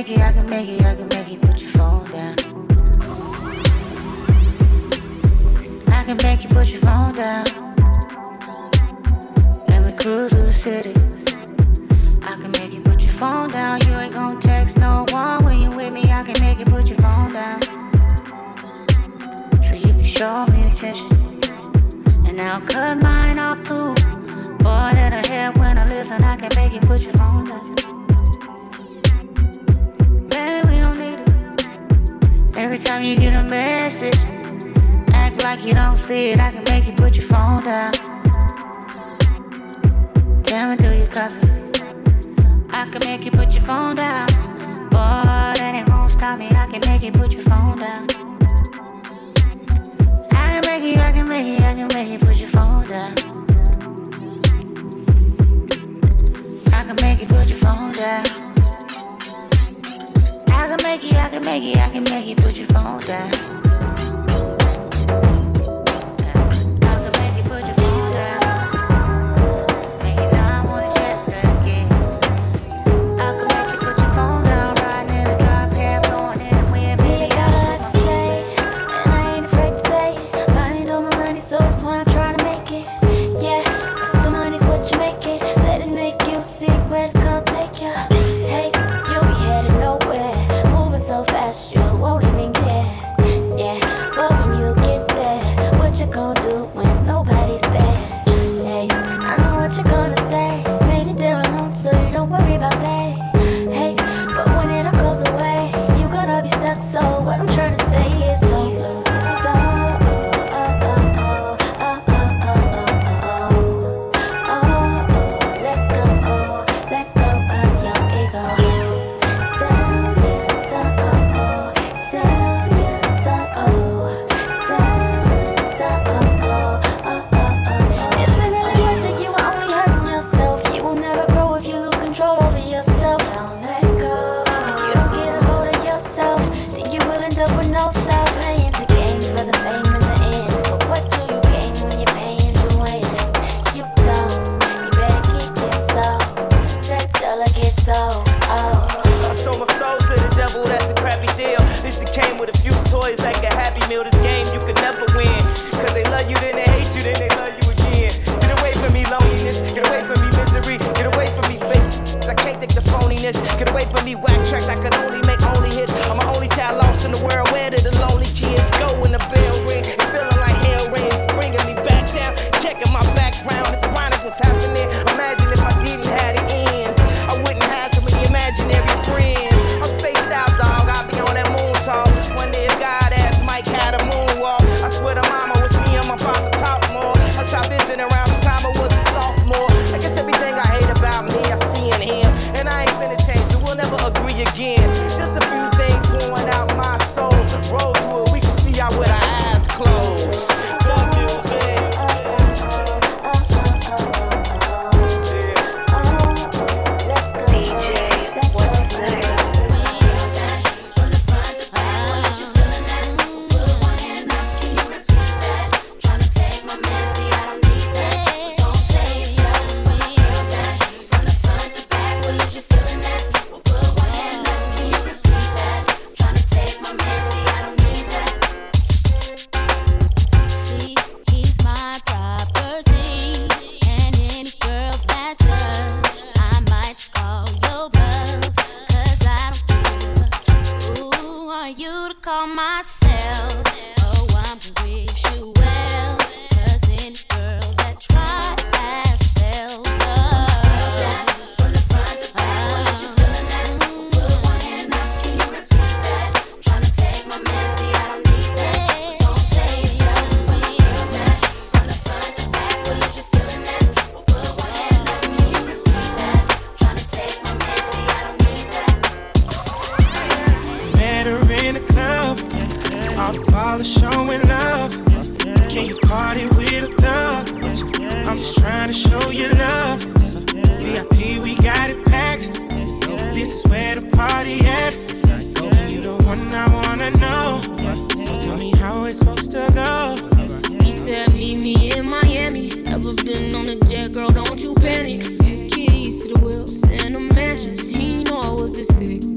I can make it, put your phone down. I can make you put your phone down. And we cruise through the city. I can make you put your phone down. You ain't gon' text no one when you with me. I can make you put your phone down. So you can show me attention. And I'll cut mine off too. Boy that I have when I listen. I can make you put your phone down. Every time you get a message, act like you don't see it. I can make you put your phone down. Tell me, do you copy? I can make you put your phone down. Boy, that ain't gon' stop me. I can make you put your phone down. I can make you put your phone down. I can make you put your phone down. I can make you put your phone down. I can make you put your phone down. Make you not wanna check that again. I can make you put your phone down. Riding in a drop, hair blowing in the wind. See, I got a lot to say, and I ain't afraid to say it. Mind on the money, so that's why I'm trying to make it. Yeah, the money's what you make it. Let it make you see where it's gonna take ya. Hey, you'll be headed nowhere. So fast you won't even care. Yeah, but when you get there, what you gonna do when nobody's there? Hey, I know what you're gonna say. Made it there alone, so you don't worry about that. Hey, but when it all goes away, you gonna be stuck. So what I'm trying to say is don't lose it. So let go of your ego.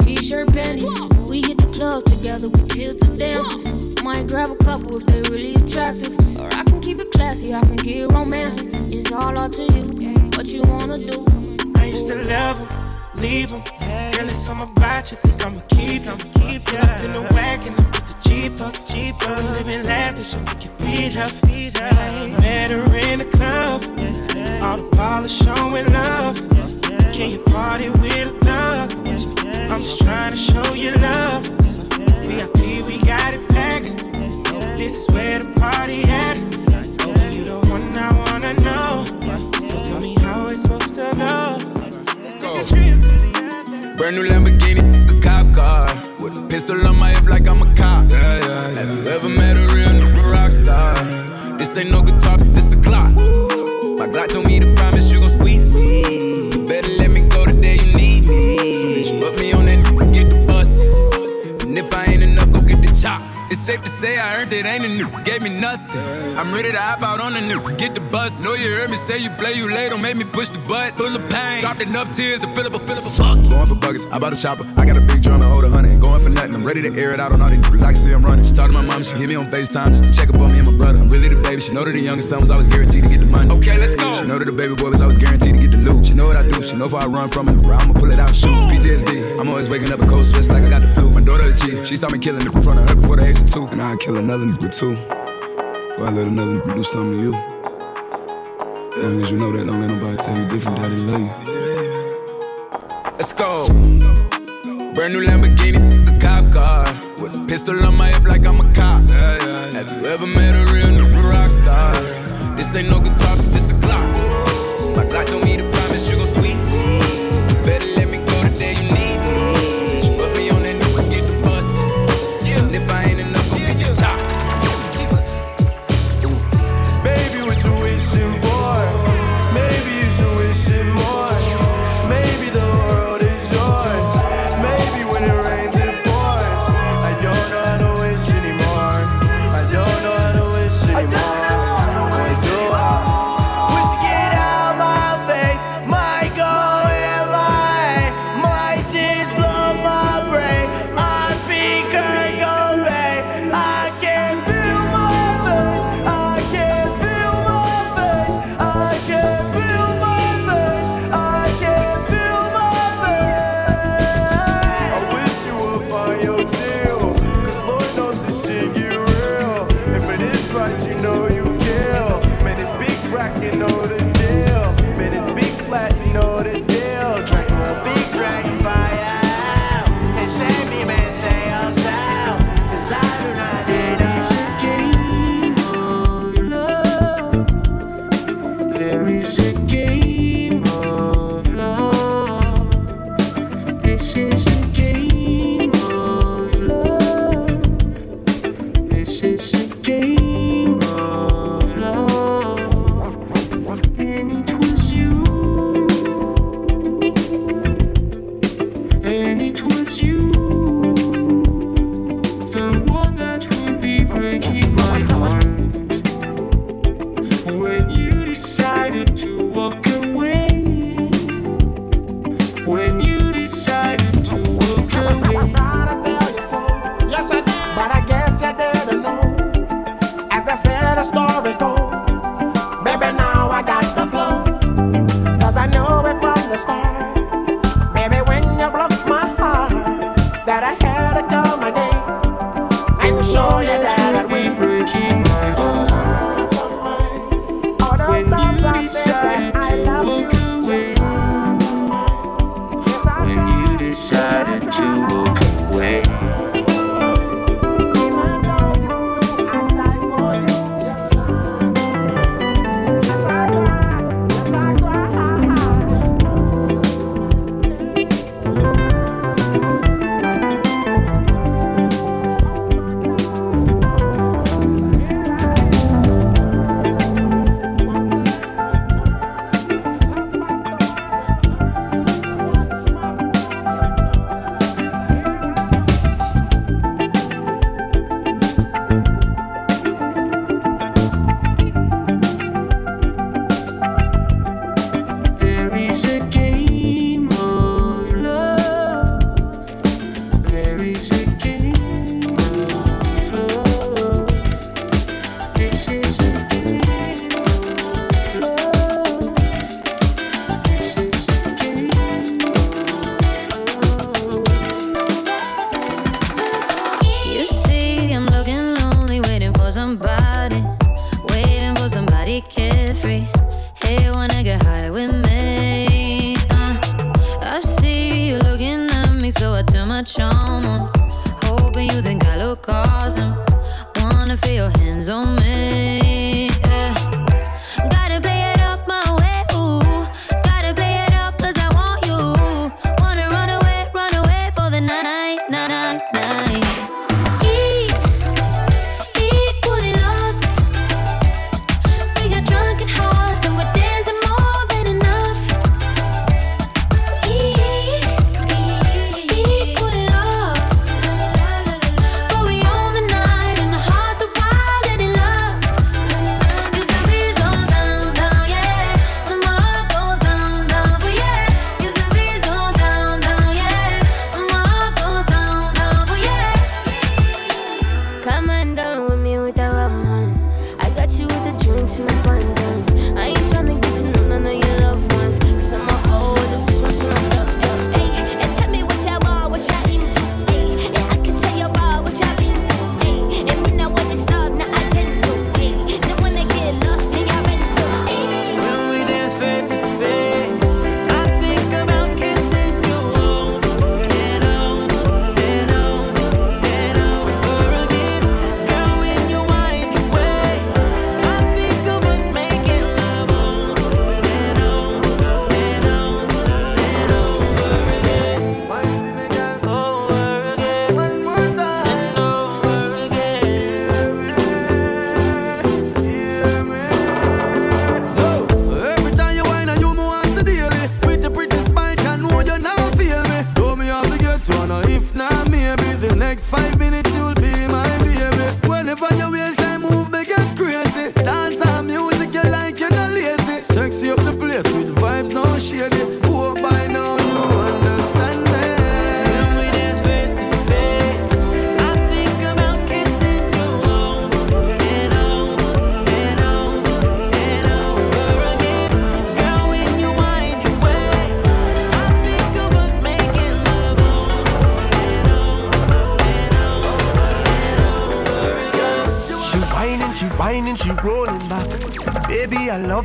T-shirt panties. We hit the club together, we tilt the dances. Might grab a couple if they're really attractive. Or I can keep it classy, I can get romantic. It's all up to you, what you wanna do. I used to love them, leave them. Girl, it's something about you, think I'ma keep them. Put up in the wagon, I put the Jeep up. We living lavish, I think you feed her. Met her in the club, all the polish showing love. Can you party with a thug? I'm just trying to show you love. VIP, we got it packed. This is where the party at. You the one I wanna know. So tell me how it's supposed to go. Let's take a trip. Brand new Lamborghini, a cop car. With a pistol on my hip like I'm a cop. Have you ever met a real new rock star? This ain't no guitar, this a clock. My Glock told me to promise you gon' squeeze me. Safe to say I earned it, ain't a new, gave me nothing. I'm ready to hop out on the new, get the bus. Know you heard me say you play, you late, don't make me push the butt. Full of pain, dropped enough tears to fill up a fuck. Going for buggers, I bought a chopper, I got a big drum and hold 100. Going for nothing, I'm ready to air it out on all these niggas, I can see I'm running. She talked to my mom, she hit me on FaceTime just to check up on me and my brother. I'm really the baby, she know that the youngest son was always guaranteed to get the money. Okay, let's go. She know that the baby boy was always guaranteed to get the loot. She know what I do, she know if I run from it, I'ma pull it out and shoot. PTSD, I'm always waking up a cold sweats like I got the flu. My daughter a G, she saw me killing it in front of her before the age of 2. And I'd kill another nigga too. Before I let another nigga do something to you. As long as you know that, don't let nobody tell you different that they love you. Let's go. Brand new Lamborghini, a cop car. With a pistol on my hip like I'm a cop. Have you ever met a real new rock star? This ain't no guitar, this a Glock. My Glock told me to promise you gon' squeeze me. Better let me go the day you need me. So put me on that nigga, get the bus. And if I ain't enough,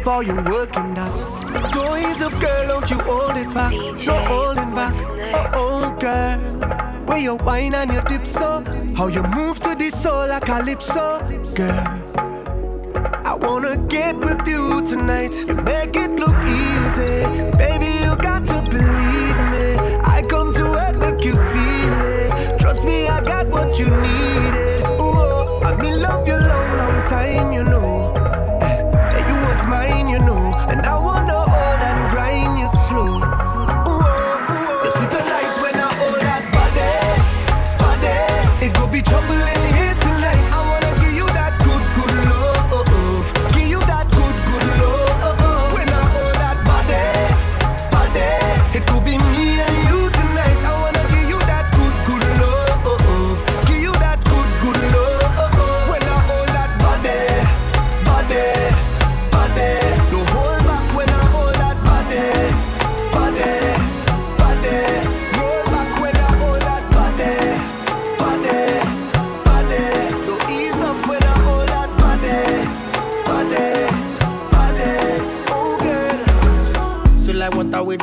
All you're working at. Go ease up, girl, don't you hold it back. No holding back. Oh, oh, girl. Where you whine and your dip so. How you move to this soul like calypso. Girl, I wanna get with you tonight. You make it look easy. Baby, you got to believe me. I come to work, make you feel it. Trust me, I got what you needed. Oh, I'm in love you long, long time, you know.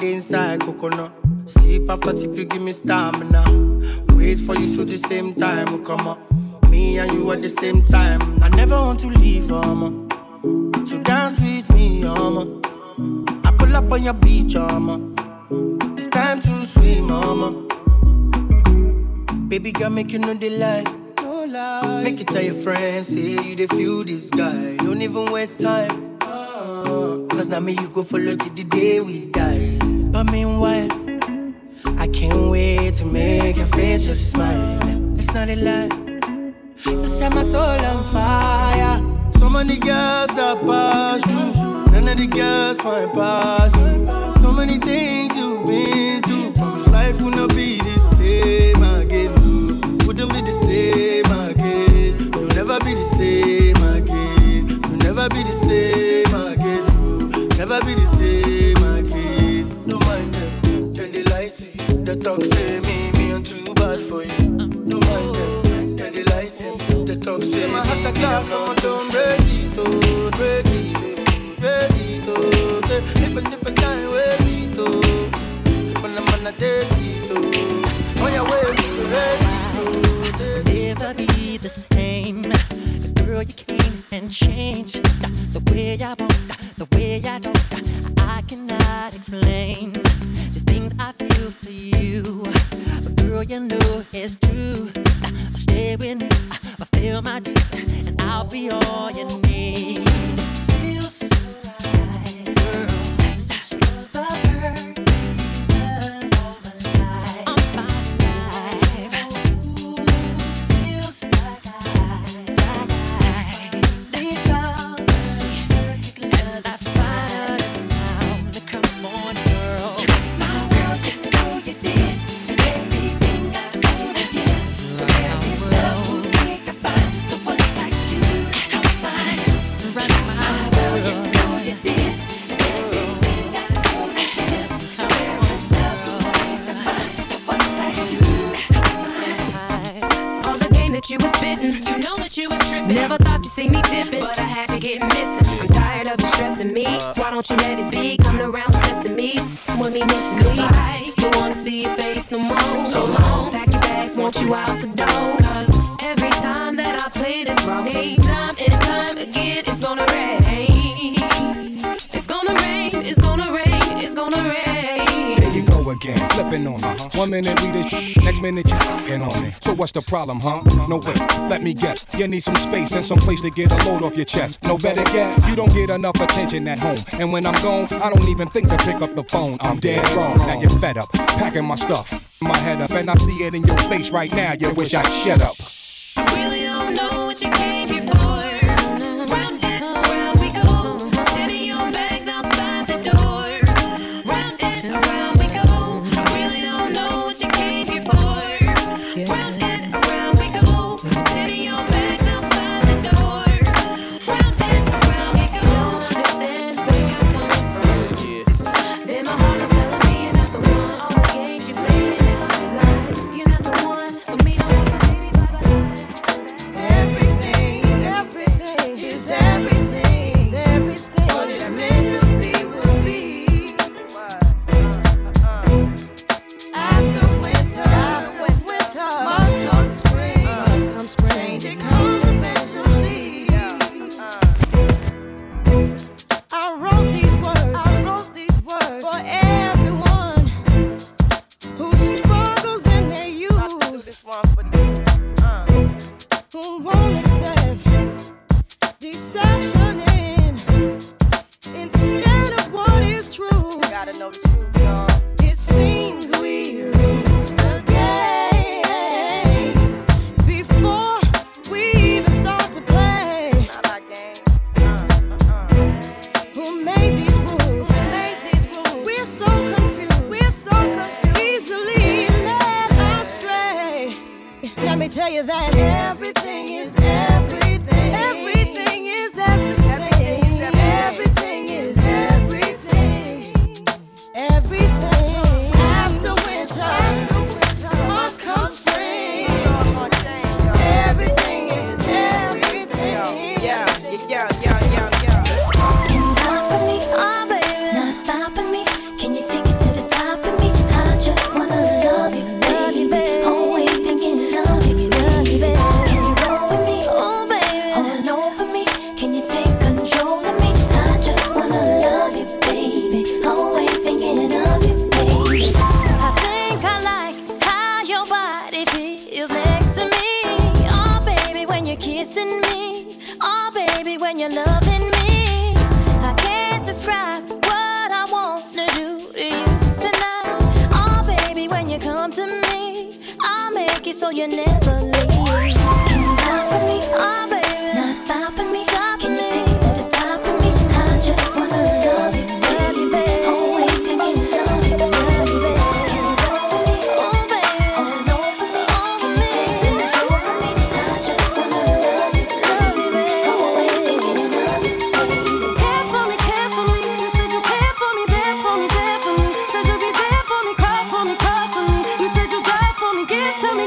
Inside coconut, sleep after tip, you give me stamina. Wait for you, so the same time will come up. Me and you at the same time. I never want to leave, mama. So dance with me, mama. I pull up on your beach, mama. It's time to swim, mama. Baby girl, make you know the light. No lie. Make it tell your friends, say you dey feel this guy. Don't even waste time. Cause now me you go follow till the day we die. But meanwhile, I can't wait to make your face just smile. It's not a lie. You set my soul on fire. So many girls that pass through, none of the girls find pass you. So many things you've been through. Promise life will not be the same again. Say my heart a class, so I don't break it, Different time, wave it, when I'm on a take it, on your way, never be the same. Cause girl, you came and changed the way I want, the way I don't. I cannot explain the things I feel for you, but girl, you know it's true. Stay with me, I feel my dreams, and I'll be all you need. Feels so right, girl. That's the bird. Don't you let it be, come around testing me, want me meant to leave, don't wanna see your face no more, so long, pack your bags, want you out the door, cause every time that I play this wrong game, time and time again, it's gonna rain, it's gonna rain, it's gonna rain, it's gonna rain. There you go again, flipping on me, One minute we this next minute you fucking on me, so what's the problem, huh? No way, let me guess, you need some space and some place to get a load off your chest. No better guess, you don't get enough attention at home, and when I'm gone, I don't even think to pick up the phone. I'm dead wrong, now you're fed up, packing my stuff, my head up, and I see it in your face right now, you wish I'd shut up. I really don't know what you came here for.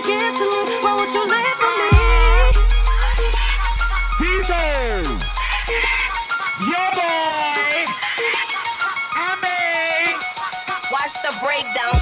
Give to me, breakdown.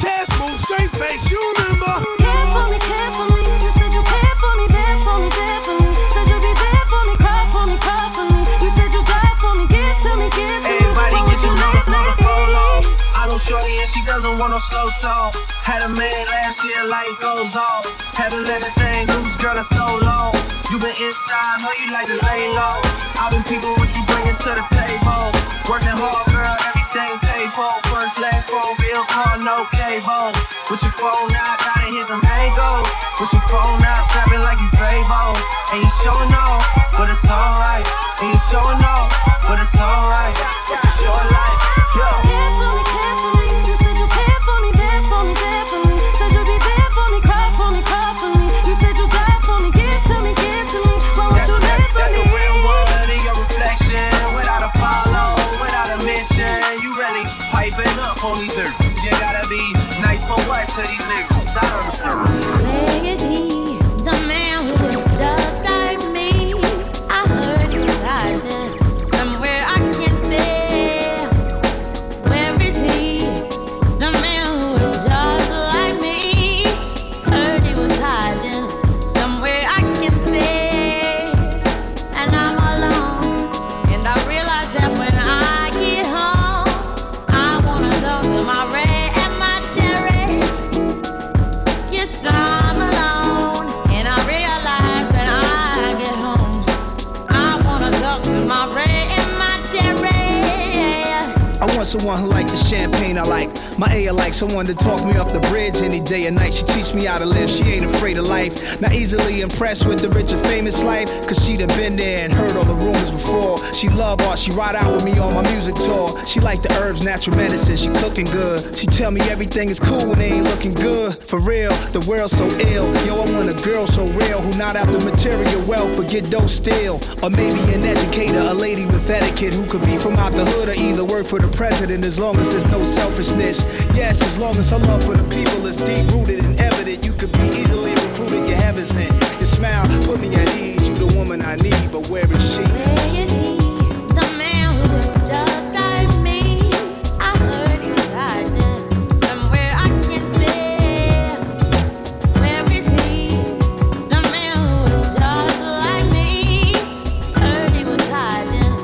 Test move, straight face, you remember. Care for me, you said you care for me, there for me, there for me. Said you'll be there for me, cry for me, cry for me. You said you'll die for me, give to me, give to me. Everybody gets you late, late, late. I know shorty and she doesn't want no slow song. Had a man last year, life goes on. Haven't let a thing loose, girl, it's so long. You been inside, know you like to lay low. I've been peeping what you bringing to the table. Working hard, girl, everything paid for. First, last phone bill, car, no cable. With your phone out, gotta hit them angles. With your phone out, snapping like you Fabo. And you showing off, but it's alright. And you showing off, but it's alright. It's your life, yo. Care for me, you said you care for me, there for me, there for me. Said you'll be there for me, cry for me, cry for me. You said you die for me, give to me, give. That's a real one in your reflection. Without a follow, without a mission. You really piping up on these lyrics. You gotta be nice for what to these niggas. I don't understand. Where is he, the man who looked up like me? I heard him hiding somewhere I can't see. Where is he, the man who was just like me? Heard he was hiding somewhere I can't see. Someone who likes the champagne I like. My Aya likes someone to talk me off the bridge any day and night. She teach me how to live, she ain't afraid of life. Not easily impressed with the rich and famous life, cause she done been there and heard all the rumors before. She love art, she ride out with me on my music tour. She like the herbs, natural medicine, she cooking good. She tell me everything is cool when they ain't looking good. For real, the world's so ill. Yo, I want a girl so real, who not after material wealth, but get dough still. Or maybe an educator, a lady with etiquette, who could be from out the hood or either work for the president. As long as there's no selfishness. Yes, as long as her love for the people is deep-rooted and evident, you could be easily recruited, your heavens in. Your smile put me at ease, you the woman I need, but where is she? Where is he, the man who was just like me? I heard he was hiding somewhere I can't see. Where is he, the man who was just like me? Heard he was hiding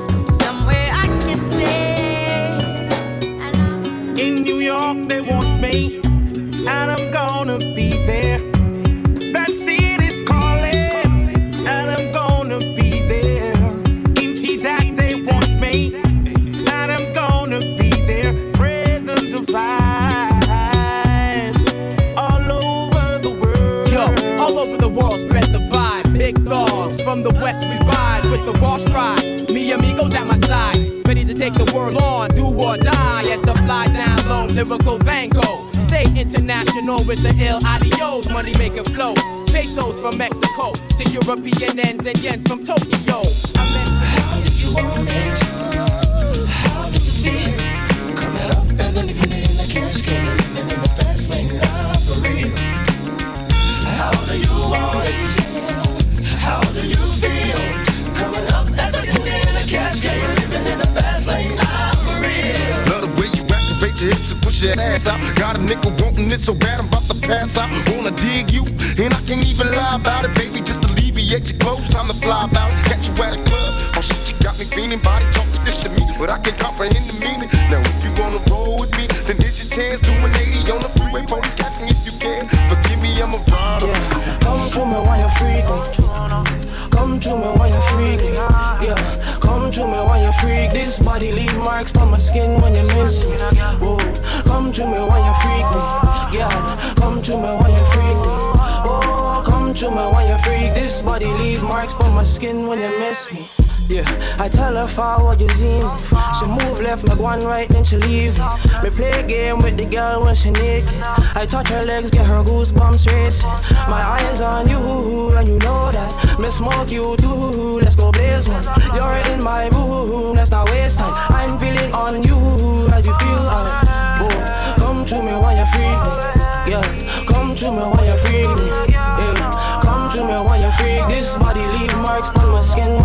somewhere I can't see. In New York they want me, and I'm gonna be there. That city's calling, and I'm gonna be there. In T-Dac they want me, and I'm gonna be there. Spread the divide all over the world. Yo, all over the world spread the vibe. Big dogs from the west we ride with the raw stride. Me amigos at my side, ready to take the world on, do or die. Yes, the fly down low, lyrical Van Gogh. Stay international with the ill adios, money making flow. Pesos from Mexico to European ends and yens from Tokyo. I mean, how did you want it? How did you feel? Coming up as an evening, I can't escape. And in the fast lane, I'm for real. How do you want it? How do you feel? Coming up as an evening, I can't escape. Like, I'm for real. Love the way you activate your hips and push your ass out. Got a nigga wanting it so bad I'm about to pass out. Wanna dig you, and I can't even lie about it. Baby, just alleviate your clothes, time to fly about it. Catch you at a club, oh shit, you got me feeling. Body talking this to me, but I can't comprehend the meaning. Now if you wanna roll with me, then here's your chance. Do an 80 on the freeway, police catch me if you can. Forgive me, I'm a rider. Yeah. Come to me while you're freaking. Come to me while you're freaking. Yeah. Come to me while you freak. This body leave marks on my skin when you miss me. Whoa. Come to me while you freak me. Yeah. Come to me while you freak me. Whoa. Come to me while you freak. This body leave marks on my skin when you miss me. Yeah. I tell her forward you see me. She move left, me go on right, then she leaves me. Me play game with the girl when she naked. I touch her legs, get her goosebumps racing. My eyes on you, and you know that. Me smoke you too. Let's go blaze one. You're in my room, let's not waste time. I'm feeling on you as you feel on. Oh, come to me while you free me. Yeah, come to me while you free me. Yeah, come to me while you free. This body leave marks on my skin.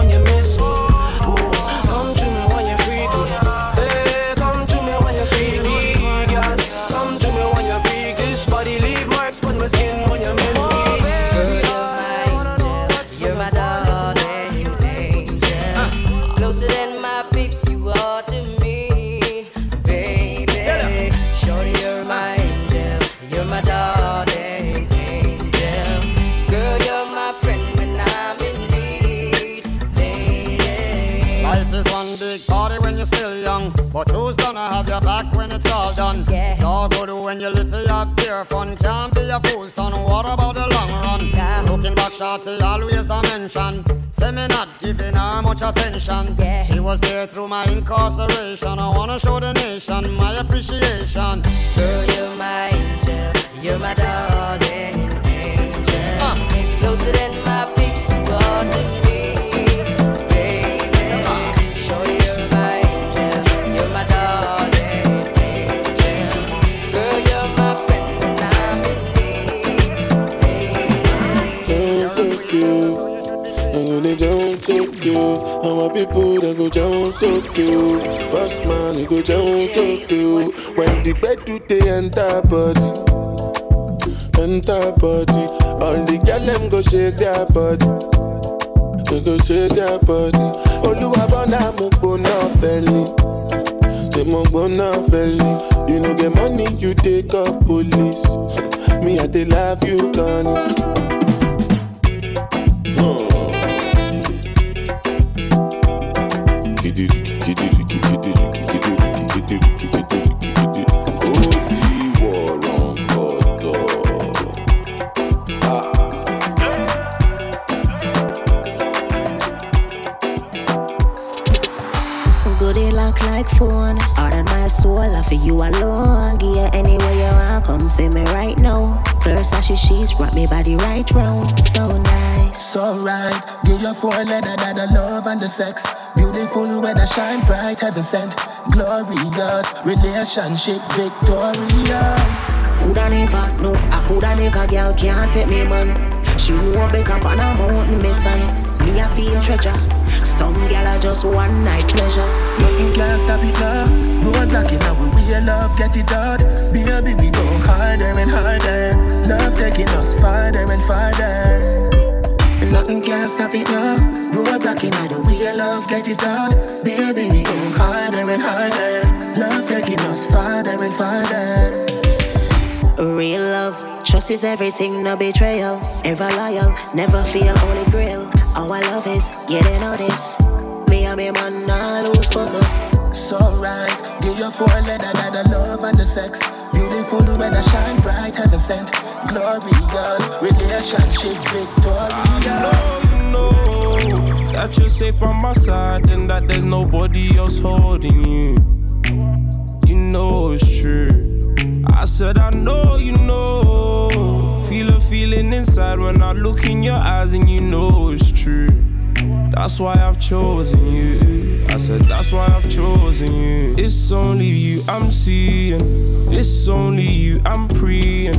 But who's gonna have your back when it's all done? Yeah. It's all good when you live for your pure fun. Can't be a fool, son, what about the long run? Yeah. Looking back, shawty always a mention. Say me not giving her much attention. Yeah. She was there through my incarceration. I wanna show the nation my appreciation. Girl, you're my angel, you're my darling angel. Closer than my peeps, you are to me. Our people they go down so cute. Boss man they go down so cute. When the bed do they enter body, all the girl them go shake their body, they go shake their body. Oluwa bona mo bona felly. You know the money you take up police. Me I dey love you, Connie. Phone. All my soul, I feel you alone. Yeah, anywhere you are, come feel me right now. First I she's wrap me body right round. So nice, so right. Give your phone letter that the love and the sex. Beautiful weather, shine bright, heaven sent. Glorious, relationship victorious. Coulda never, no, I coulda never, girl can't take me, man. She won't back up on a mountain, me stand. Me I feel treasure. Some gal are just one night pleasure. Looking class, happy club. Road knocking out with real love, get it out. Baby, we go harder and harder. Love taking us farther and farther. Nothing can stop it now. Road knocking out with real love, get it out. Baby, we go harder and harder. Love taking us farther and farther. Real love, trust is everything, no betrayal. Ever loyal, never feel only grill. All I love is, yeah, they know this. Me and me man, I lose focus. So right, give your phone letter that the love and the sex. Beautiful weather, shine bright, heaven sent. Glorious, relationship victorious. I know that you're safe on my side and that there's nobody else holding you. You know it's true. I said I know you know. Feel a feeling inside when I look in your eyes and you know it's true. That's why I've chosen you. I said that's why I've chosen you. It's only you I'm seeing. It's only you I'm preying.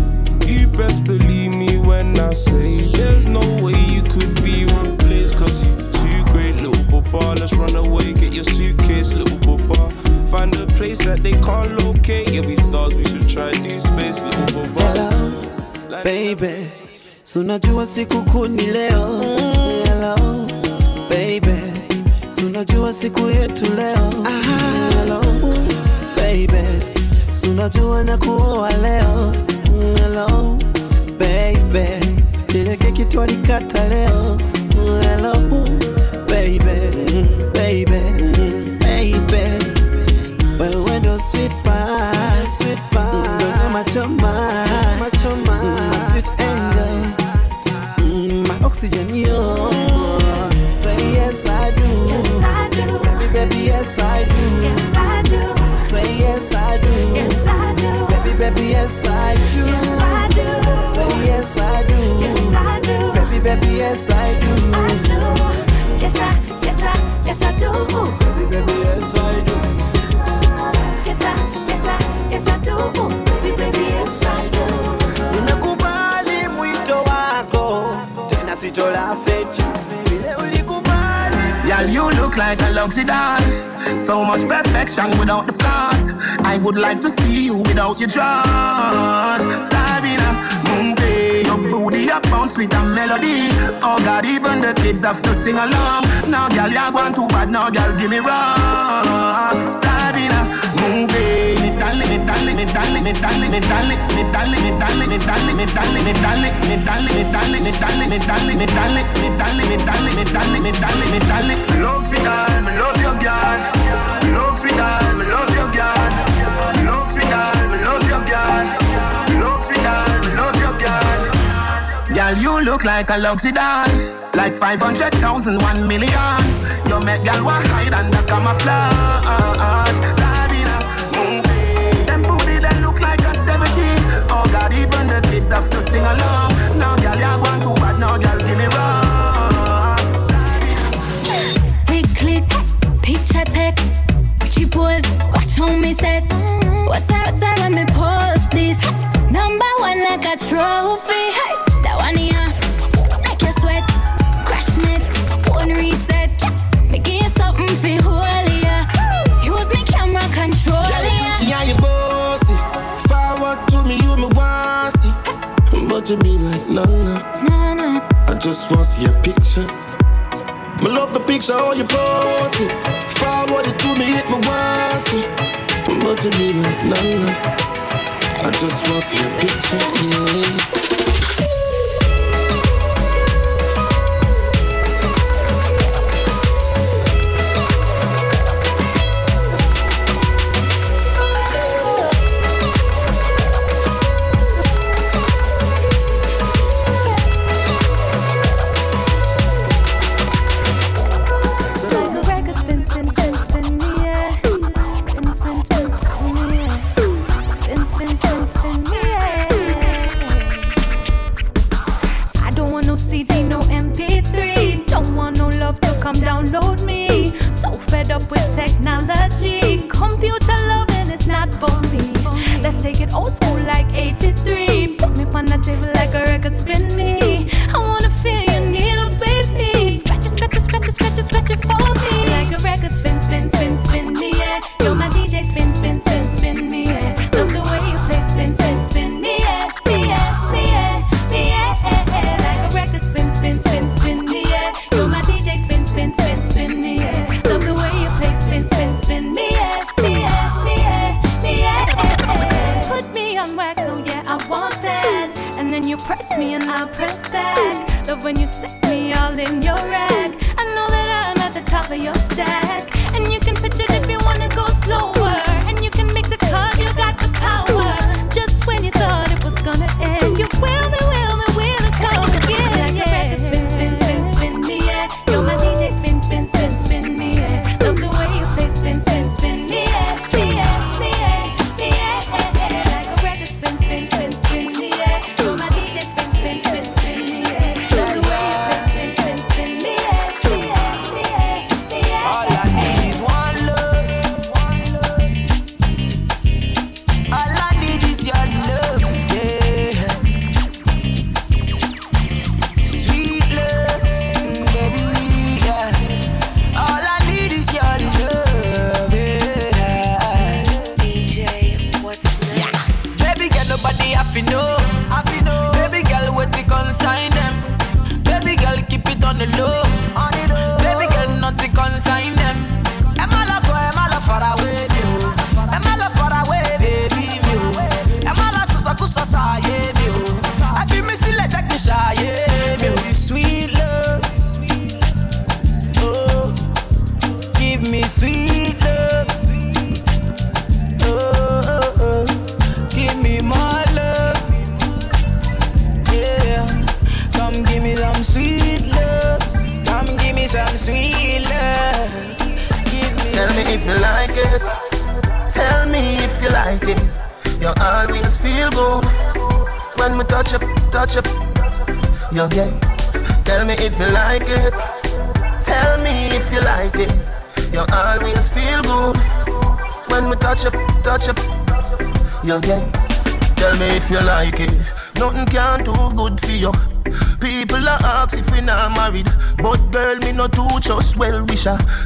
You best believe me when I say there's no way you could be replaced. Cause you too great, little papa. Let's run away, get your suitcase, little papa. Find a place that they can't locate. Yeah, we stars, we should try new space, little papa. Baby, so najua siku kuni leo. Hello, baby, so najua siku yetu leo. Hello, baby, so najua nakuoa leo. Hello, baby, ile keki twalikata leo. Hello, baby, baby, baby, wewe ndo sweet pie, sweet pie, ndo kama choma. Oxygen, you say yes I do. Yes, I do. Baby, baby, yes I do. Yes, I do. Say yes I do. Yes, I do. Baby, baby, yes I do. Yes, I do. Say yes I do. Yes, I do. Baby, baby, yes I do. I do. Yes, I, yes, I, yes I do. Baby, baby, yes I do. Yes, I, yes, I, yes I do. Baby, baby, yes I do. Ninakubali mwito wako. Y'all, you look like a luxury doll. So much perfection without the flaws. I would like to see you without your jaws. Sabina, Mumbai, your booty up on sweet and melody. Oh God, even the kids have to sing along. Now, girl, you're going too bad. Now, girl, give me raw. Sabina, Mumbai, Girl, you look like a luxury doll, like 500,000, 1 million. You make girl walk hide under camouflage. Starting a movie, them booty that look like a 17. Oh God, even the kids have to sing along. Now girl, you want too bad, now girl, give me wrong. Click, click, picture take. She pose, watch on me set. What's up, let me post this. Number one like a trophy. Hey. Make you sweat, crash net, one reset. Make you something for holy. Use me camera control. Yeah, you bossy. Forward to me, you me want see. But you be like no. I just want to see a picture. Me love the picture, all you bossy. Forward to me, hit me want see. But you be like no. I just want to see a picture.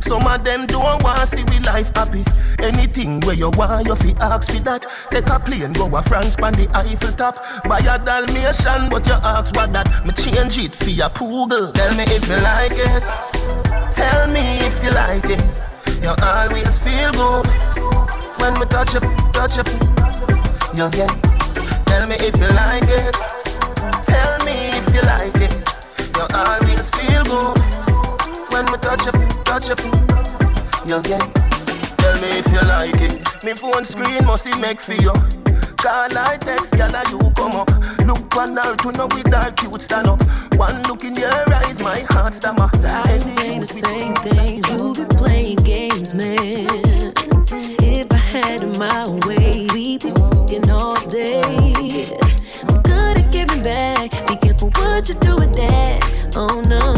Some of them don't want to see we life happy. Anything where you want, you fi ask for that. Take a plane, go a France, pan the Eiffel Top. Buy a Dalmatian, but you ask what that. Me change it for your poodle. Tell me if you like it. Tell me if you like it. You always feel good when me touch you, touch you. yeah, yeah. Tell me if you like it. Tell me if you like it. You always feel good when we touch up, yeah, yeah. Tell me if you like it. Me phone screen must it make for you. Call I text, girl, you come up. Look on her to know with her cute stand up. One look in your eyes, my heart stammer. I say the same things, you be playing games, man. If I had it my way, we'd be f***ing all day. I'm good at giving back, be careful what you do with that. Oh no,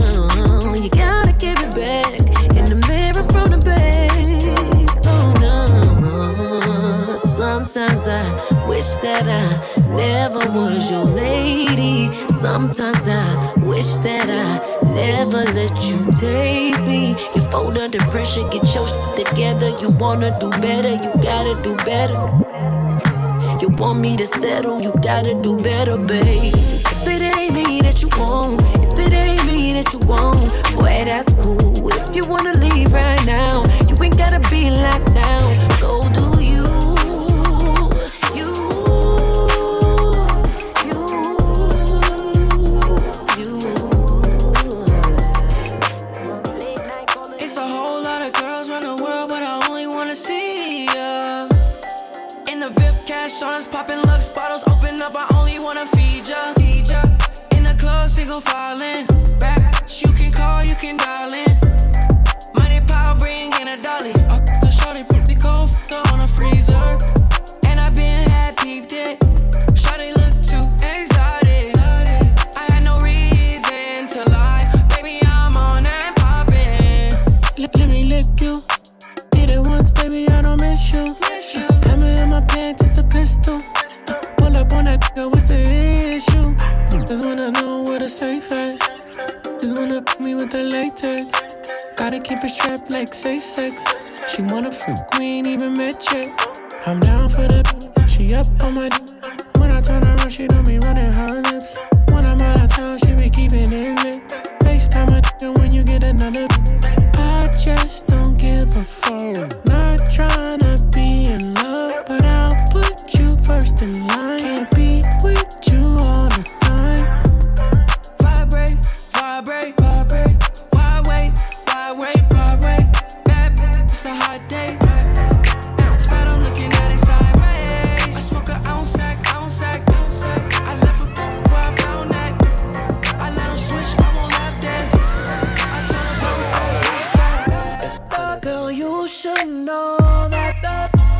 you gotta give it back, in the mirror from the back. Oh no, sometimes I wish that I never was your lady. Sometimes I wish that I never let you taste me. You fold under pressure, get your shit together. You wanna do better, you gotta do better. You want me to settle, you gotta do better, babe. If it ain't me that you want, if it ain't me that you want, boy, that's cool. If you wanna leave right now, you ain't gotta be locked down. Go do falling back, you can call, you can dial in. Money, power, bring in a dolly. I f***ed the shorty, put the cold f***er on a freezer. And I been had peeped it. Shorty look too exotic. I had no reason to lie. Baby, I'm on and poppin'. Let me lick you. Hit it once, baby, I don't miss you. Hammer in my pants, it's a pistol. Pull up on that nigga, what's the issue? Just wanna know the safe at. Just wanna put me with the latex. Gotta keep it strapped like safe sex. She wanna fuck, we ain't even met yet. I'm down for the she up on my when I turn around, she done me running her lips. When I'm out of town, she be keeping it lit. FaceTime a when you get another. I just don't give a fuck. Not tryna be in love, but I'll put you first in line. Can't be with you all the time. Vibrate, vibrate, why wait, vibrate. Bad, it's a hot day. Spot, I'm looking at it sideways. I smoke an ounce sack. I left a fuck where I found that. I let him switch, I won't lap dance. I told him, but girl, you should know that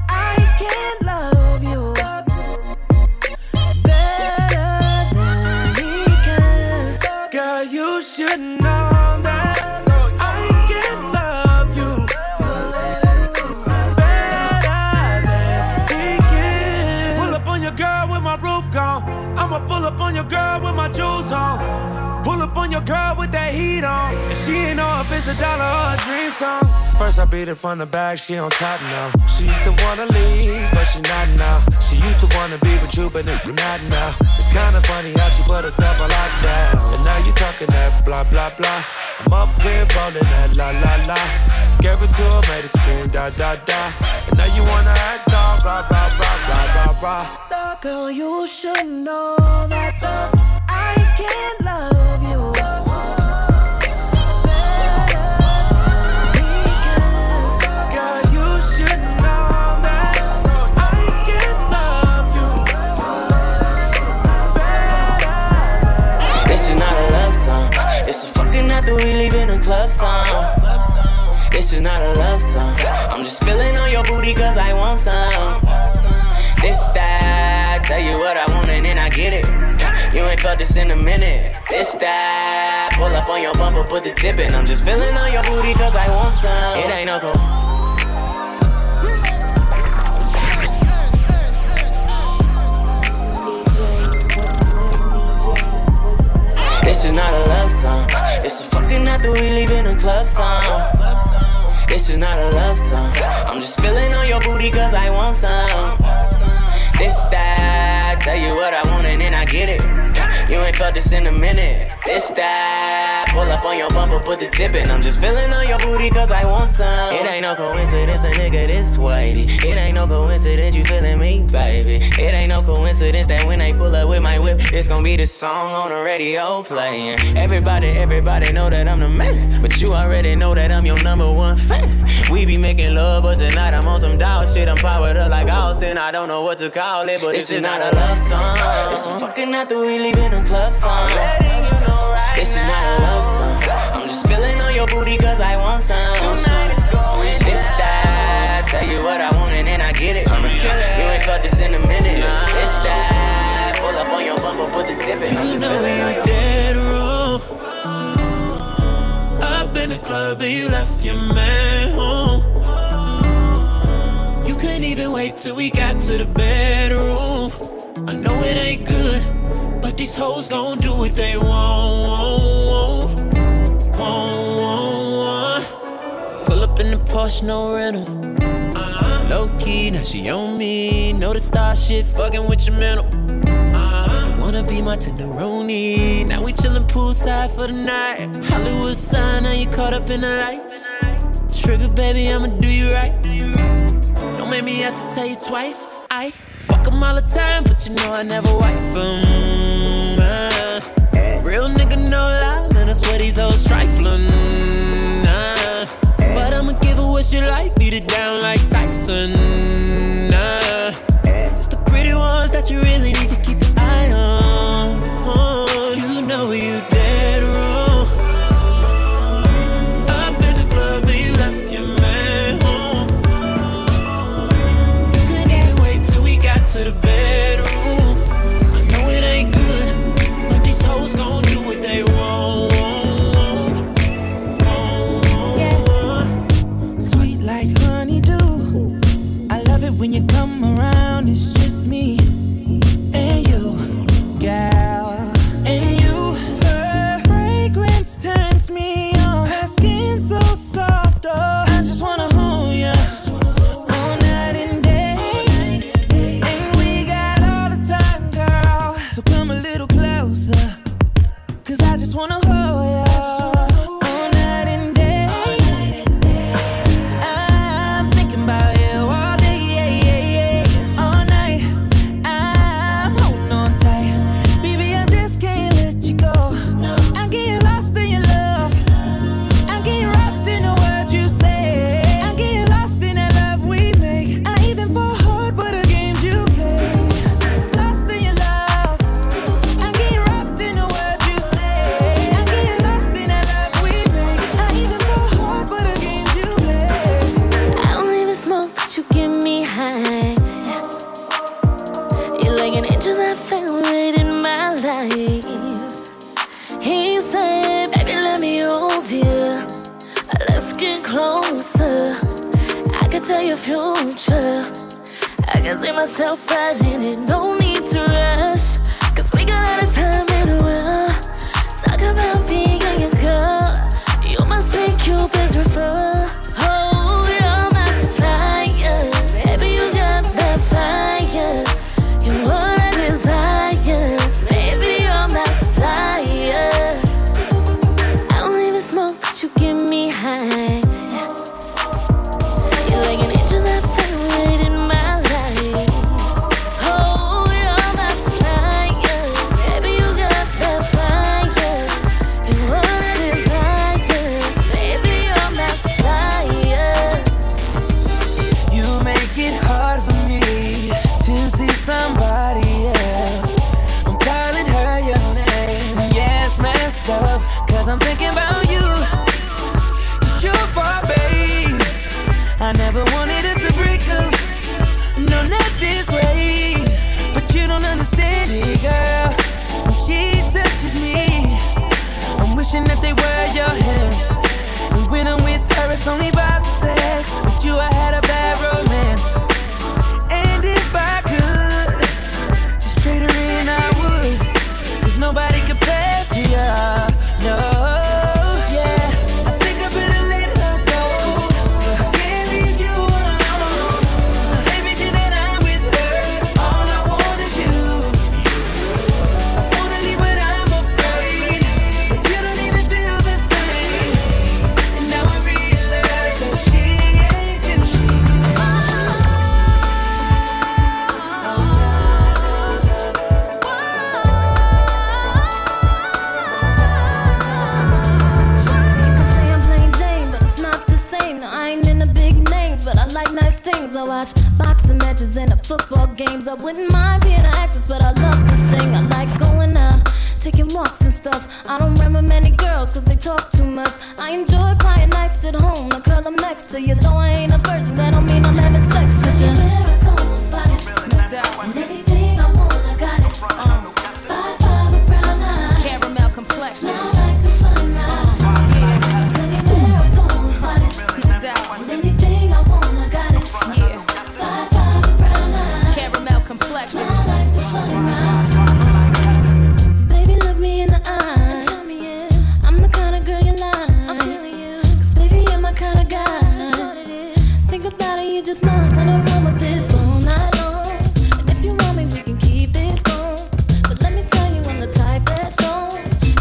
I can't love you better than he can. Girl, you should know. Pull up on your girl with my jewels on. Pull up on your girl with that heat on. And she ain't know if it's a dollar or a dream song. First I beat it from the back, she on top now. She used to wanna leave, but she not now. She used to wanna be with you, but not now. It's kinda funny how she put herself a lockdown. And now you talking that blah blah blah. I'm up here rolling that la la la. Gave it to her, made it scream da da da. And now you wanna act all rah rah rah rah rah rah. Girl, you should know that I can't love you better than he can. Girl, you should know that I can love you better. This is not a love song. This is fucking after we leave in a club song. This is not a love song. I'm just feeling on your booty cause I want some. This that, tell you what I want and then I get it. You ain't felt this in a minute. This that, pull up on your bumper, put the tip in. I'm just feeling on your booty cause I want some. It ain't no go. This is not a love song. It's a fucking after we leave in a club song. This is not a love song. I'm just feeling on your booty cause I want some. This that, tell you what I want and then I get it. You ain't felt this in a minute. This that. I pull up on your bumper, put the tip in. I'm just feeling on your booty cause I want some. It ain't no coincidence a nigga this whitey. It ain't no coincidence you feeling me, baby. It ain't no coincidence that when I pull up with my whip, it's gonna be the song on the radio playing. Everybody know that I'm the man, but you already know that I'm your number one fan. We be making love, but tonight I'm on some dog shit. I'm powered up like Austin, I don't know what to call it, but this is not a love song. This is fucking after we leaving a club song. I'm letting you know right this now. This is not a love song. I'm just feeling on your booty cause I want some. Tonight is going down. This time, tell you what I want and then I get it. I'm a killer. You ain't caught this in a minute. This time, pull up on your bumper, put the dip in. You know you're dead wrong. Up in the club and you left your man home. You couldn't even wait till we got to the bedroom. I know it ain't good, but these hoes gon' do what they want. Pull up in the Porsche, no rental. Low key, now she on me. Know the star shit, fucking with your mental. Wanna be my tenderoni. Now we chillin' poolside for the night. Hollywood sign, now you caught up in the lights. Trigger, baby, I'ma do you right. Don't make me have to tell you twice. I fuck them all the time, but you know I never wife them. Real nigga, no lie, man, I swear these hoes trifling. But I'ma give her what she like, beat it down like Tyson. It's the pretty ones that you really need to keep an eye on. You know you dead wrong. Up in the club and you left your man home. You couldn't even wait till we got to the bedroom. I know it ain't good, but these hoes gon' do what they want. Yeah. Sweet like honeydew, I love it when you come around. It's just me and you, gal, and you. Her fragrance turns me on. Her skin so soft, oh, I just wanna hold ya. All night and day, and we got all the time, girl. So come a little closer, cause I just wanna hold ya. All night and day, I'm thinking about you all day, yeah. All night, I'm holding on tight. Baby, I just can't let you go. I get lost in your love. I get wrapped in the words you say. I get lost in that love we make. I even fall hard for the games you play. Lost in your love. I get wrapped in the words you say. I get lost in that love we make. I even fall hard for the games you play. I don't even smoke, but you get me high. You're like an angel I found right in my life. He said, baby, let me hold you. Let's get closer. I could tell your future. I can see myself right in it. No need to rush, cause we got a lot of time and we'll talk about being a girl. You my sweet Cupid's referral. Oh, you're my supplier. Baby, you got that fire. You're what I desire. Baby, you're my supplier. I don't even smoke, but you get me high. You're like an angel I found right in my life. Oh, you're my supplier. Baby, you got that fire. You're what I desire. Baby, you're my supplier. You make it hard for me to see somebody else. I'm calling her your name. Yeah, it's messed up, cause I'm thinking about you. It's your fault, babe. I never wanted us to break up. No, not this way. But you don't understand it, girl. When she touches me, I'm wishing that they were your hands. And when I'm with her, it's only about the sex. With you, I had a bad romance. And if I could just trade her in, I would. Cause nobody compares to ya, no. Yeah, I think I better let her go. I can't leave you alone. Baby, did that I'm with her. All I want is you. I wanna leave, but I'm afraid. But you don't even feel and at football games. I wouldn't mind being an actress, but I love to sing. I like going out, taking walks and stuff. I don't remember many girls, cause they talk too much. I enjoy quiet nights at home, the girl I'm next to you. Though I ain't a virgin, that don't mean I'm having sex with you. Anywhere I go, I'm spotted, no doubt. And everything I want, I got it. 5'5" with brown eyes, caramel complexion, smile like the sunrise. Baby, look me in the eye. Tell me, yeah, I'm the kind of girl you like. I'm feeling you, cause baby, you're my kind of guy. Think about it, you just might wanna run with this all night long. And if you want me, we can keep this going. But let me tell you, I'm the type that's strong.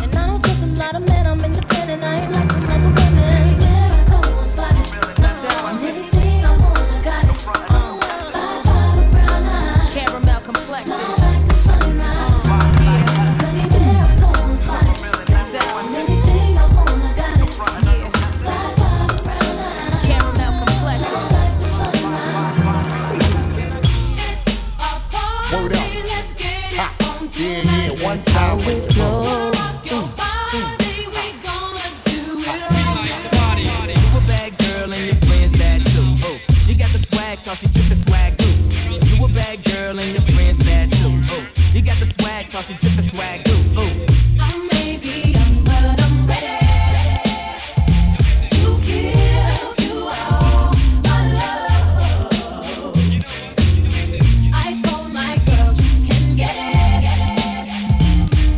And I don't trust a lot of men, I'm independent. I ain't like some other women. Anywhere I go, I'm spotted. And everything I want, I got it. 5'5" with brown eyes, caramel complexion. That's how we flow. Rock your body, we gonna do it right. You a bad girl and your friends bad too. Oh, you got the swag, so she drippin' swag too. You a bad girl and your friends bad too. Oh, you got the swag, so she drippin' swag too. Oh, I may be young, but I'm ready to give you all my love. I told my girl you can get it.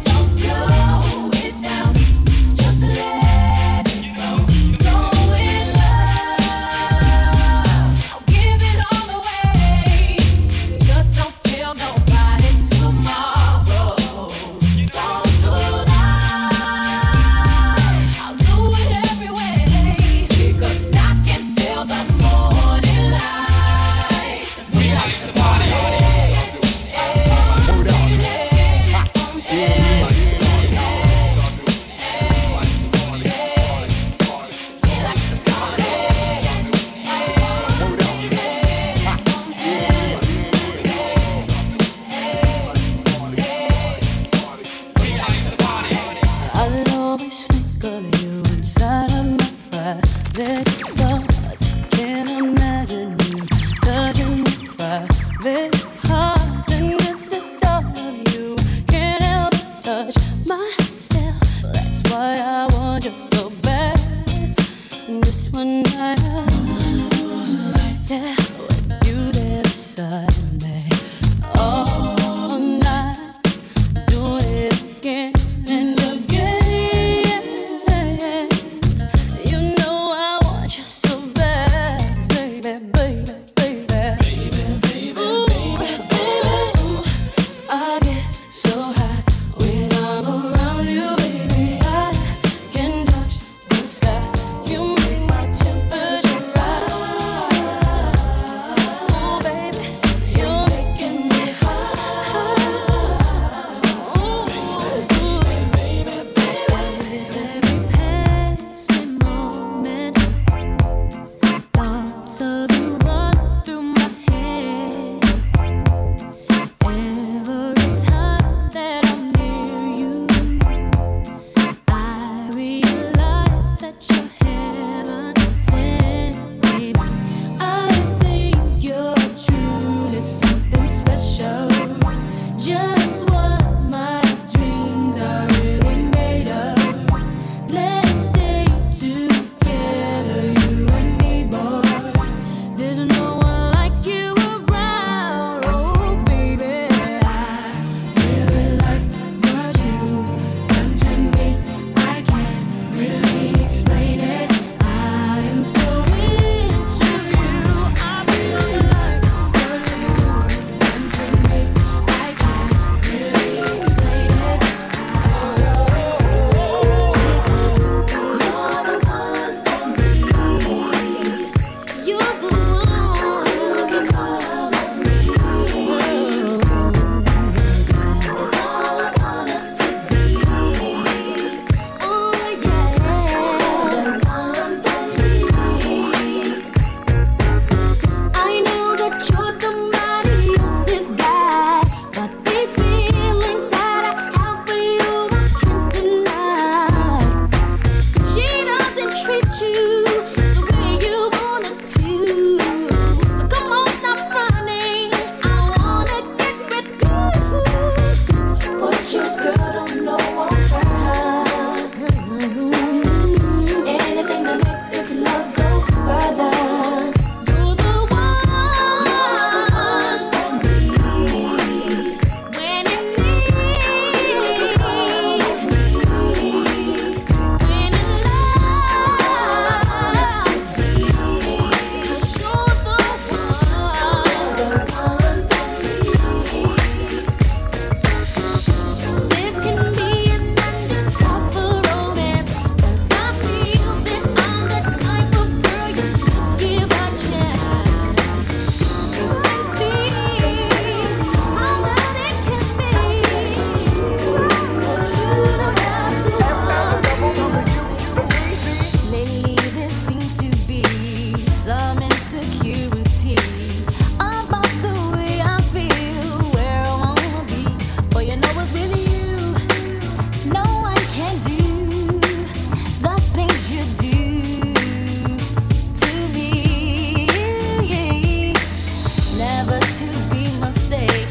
Don't tell nobody tomorrow. Don't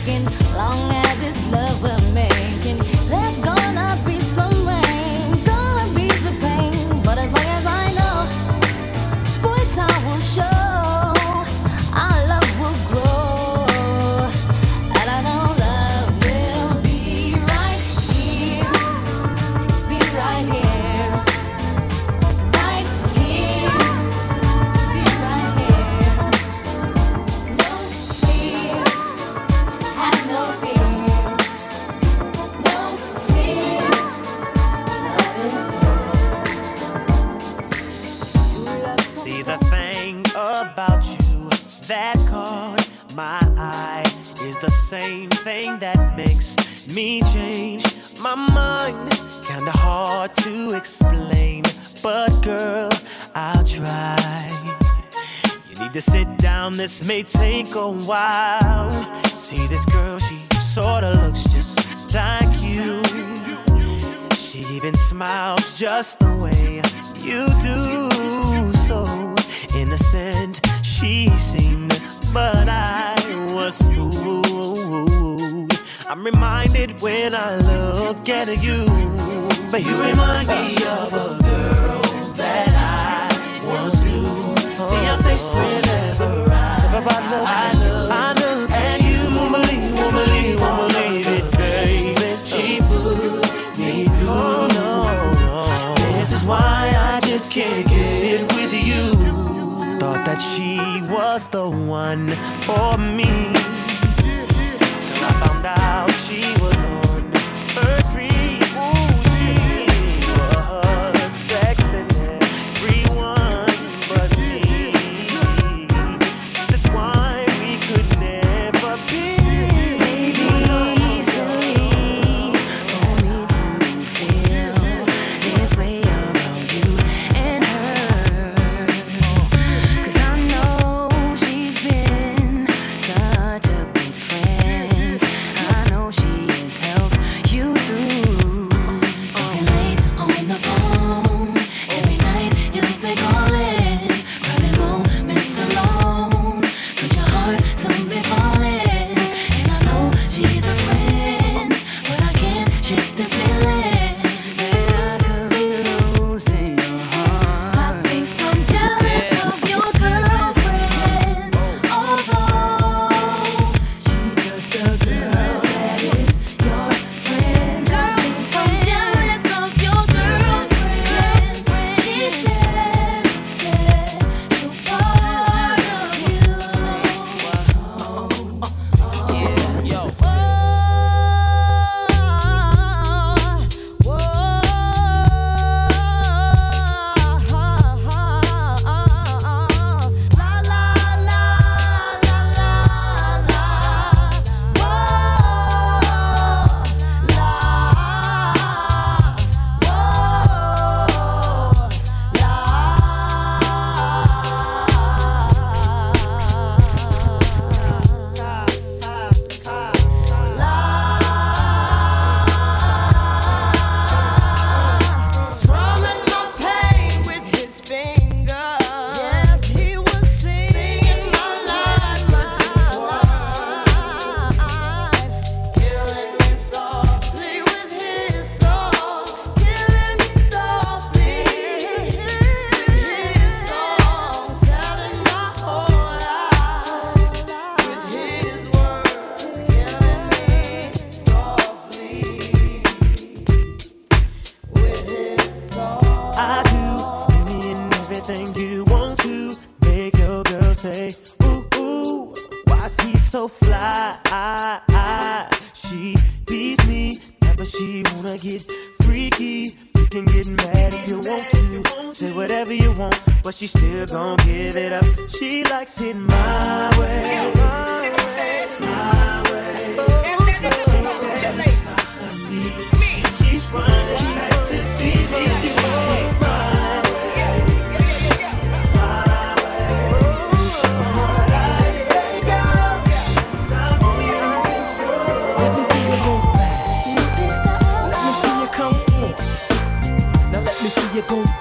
taking, long as it's love we're making. There's gonna be some rain, gonna be the pain, but as long as I know, boy, time will show. Same thing that makes me change my mind. Kinda hard to explain, but girl, I'll try. You need to sit down, this may take a while. See this girl, she sorta looks just like you. She even smiles just the way you do. So innocent she seemed, but I was fooled. I'm reminded when I look at you, but you remind me of a girl that I once knew. See your face whenever I look at you. Won't believe it, baby. She put me through. No. This is why I just can't get it with you. Thought that she was the one for me, till I found out she was on her creep. Ooh, she was sexing everyone but me. This is why we could never be. Baby, so leave for me to feel this way about you and her. Let me see you go back. Let me see you come back.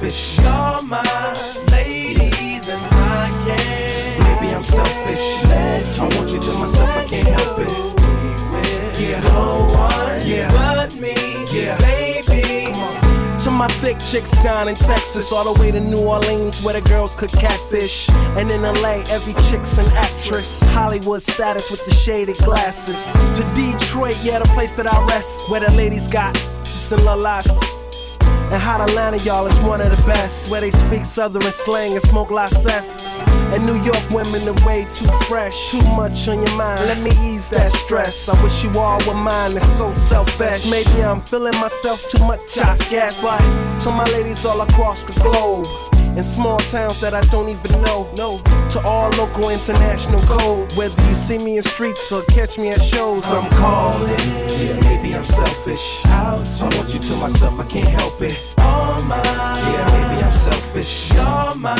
selfish. You're my ladies and I can't. Maybe I'm selfish. I want you to myself, I can't help it. Yeah, no one but me. Yeah, baby. To my thick chicks down in Texas, all the way to New Orleans where the girls could catfish. And in LA, every chick's an actress. Hollywood status with the shaded glasses. To Detroit, yeah, the place that I rest, where the ladies got sis and lalas. And Hot Atlanta, y'all, is one of the best, where they speak Southern slang and smoke license. And New York women are way too fresh. Too much on your mind, let me ease that stress. I wish you all were mine, it's so selfish. Maybe I'm feeling myself too much, I guess. But to my ladies all across the globe, in small towns that I don't even know, to all local, international code. Whether you see me in streets or catch me at shows, I'm calling. Yeah, maybe I'm selfish. I want you to myself, I can't help it. All mine. Yeah, maybe I'm selfish. You're my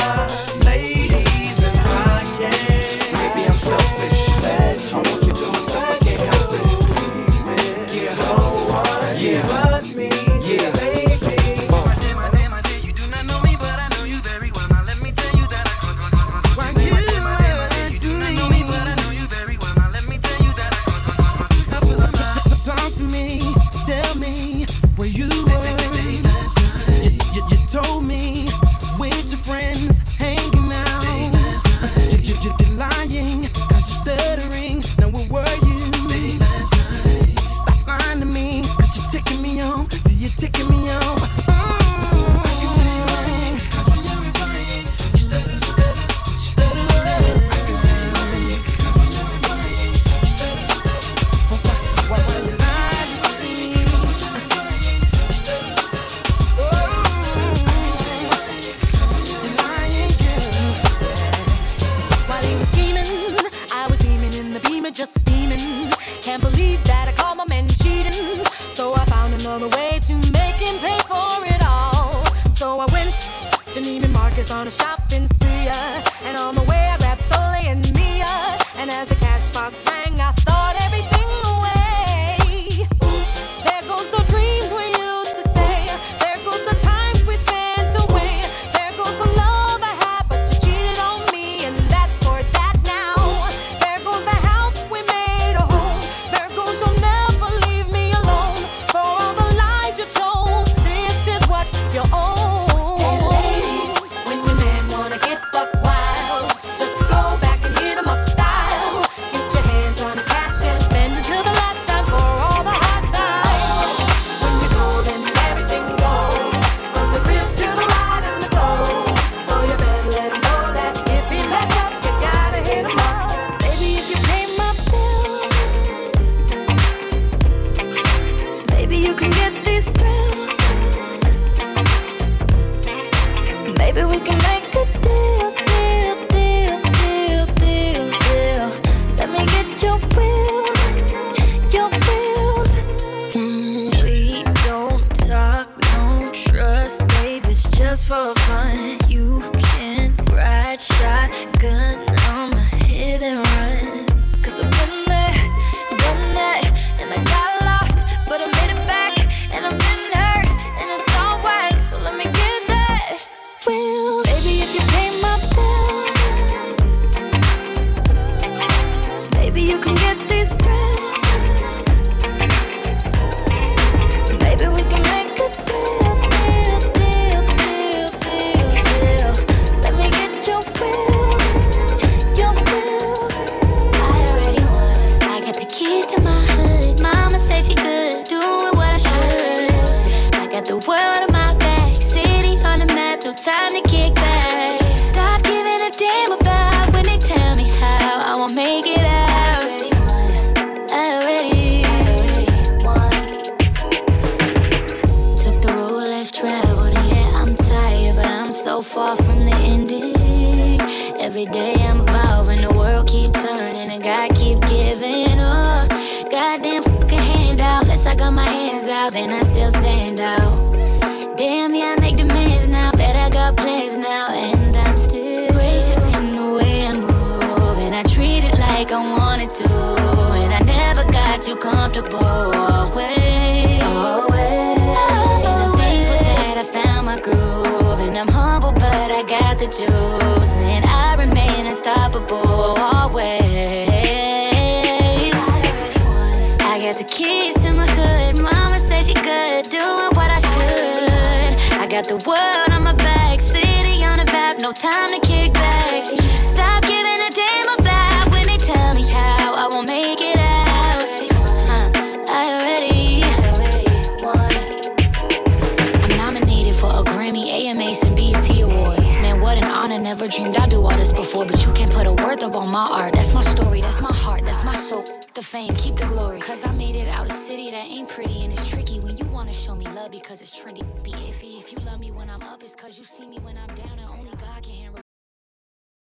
ladies and I can't. Maybe I'm selfish. I want you to myself, I can't help it. Yeah, no one. Yeah, but me. Yeah, baby. I the juice, and I remain unstoppable always. I got the keys to my hood. Mama said she good, doing what I should. I got the world on my back, city on the map, no time to kick back. Stop giving a damn about when they tell me how I won't make it out. Never dreamed I'd do all this before, but you can't put a word up on my art. That's my story, that's my heart, that's my soul. The fame, keep the glory. Cause I made it out of city that ain't pretty, and it's tricky when you wanna show me love because it's trendy. Be iffy if you love me when I'm up, it's cause you see me when I'm down, and only God can handle.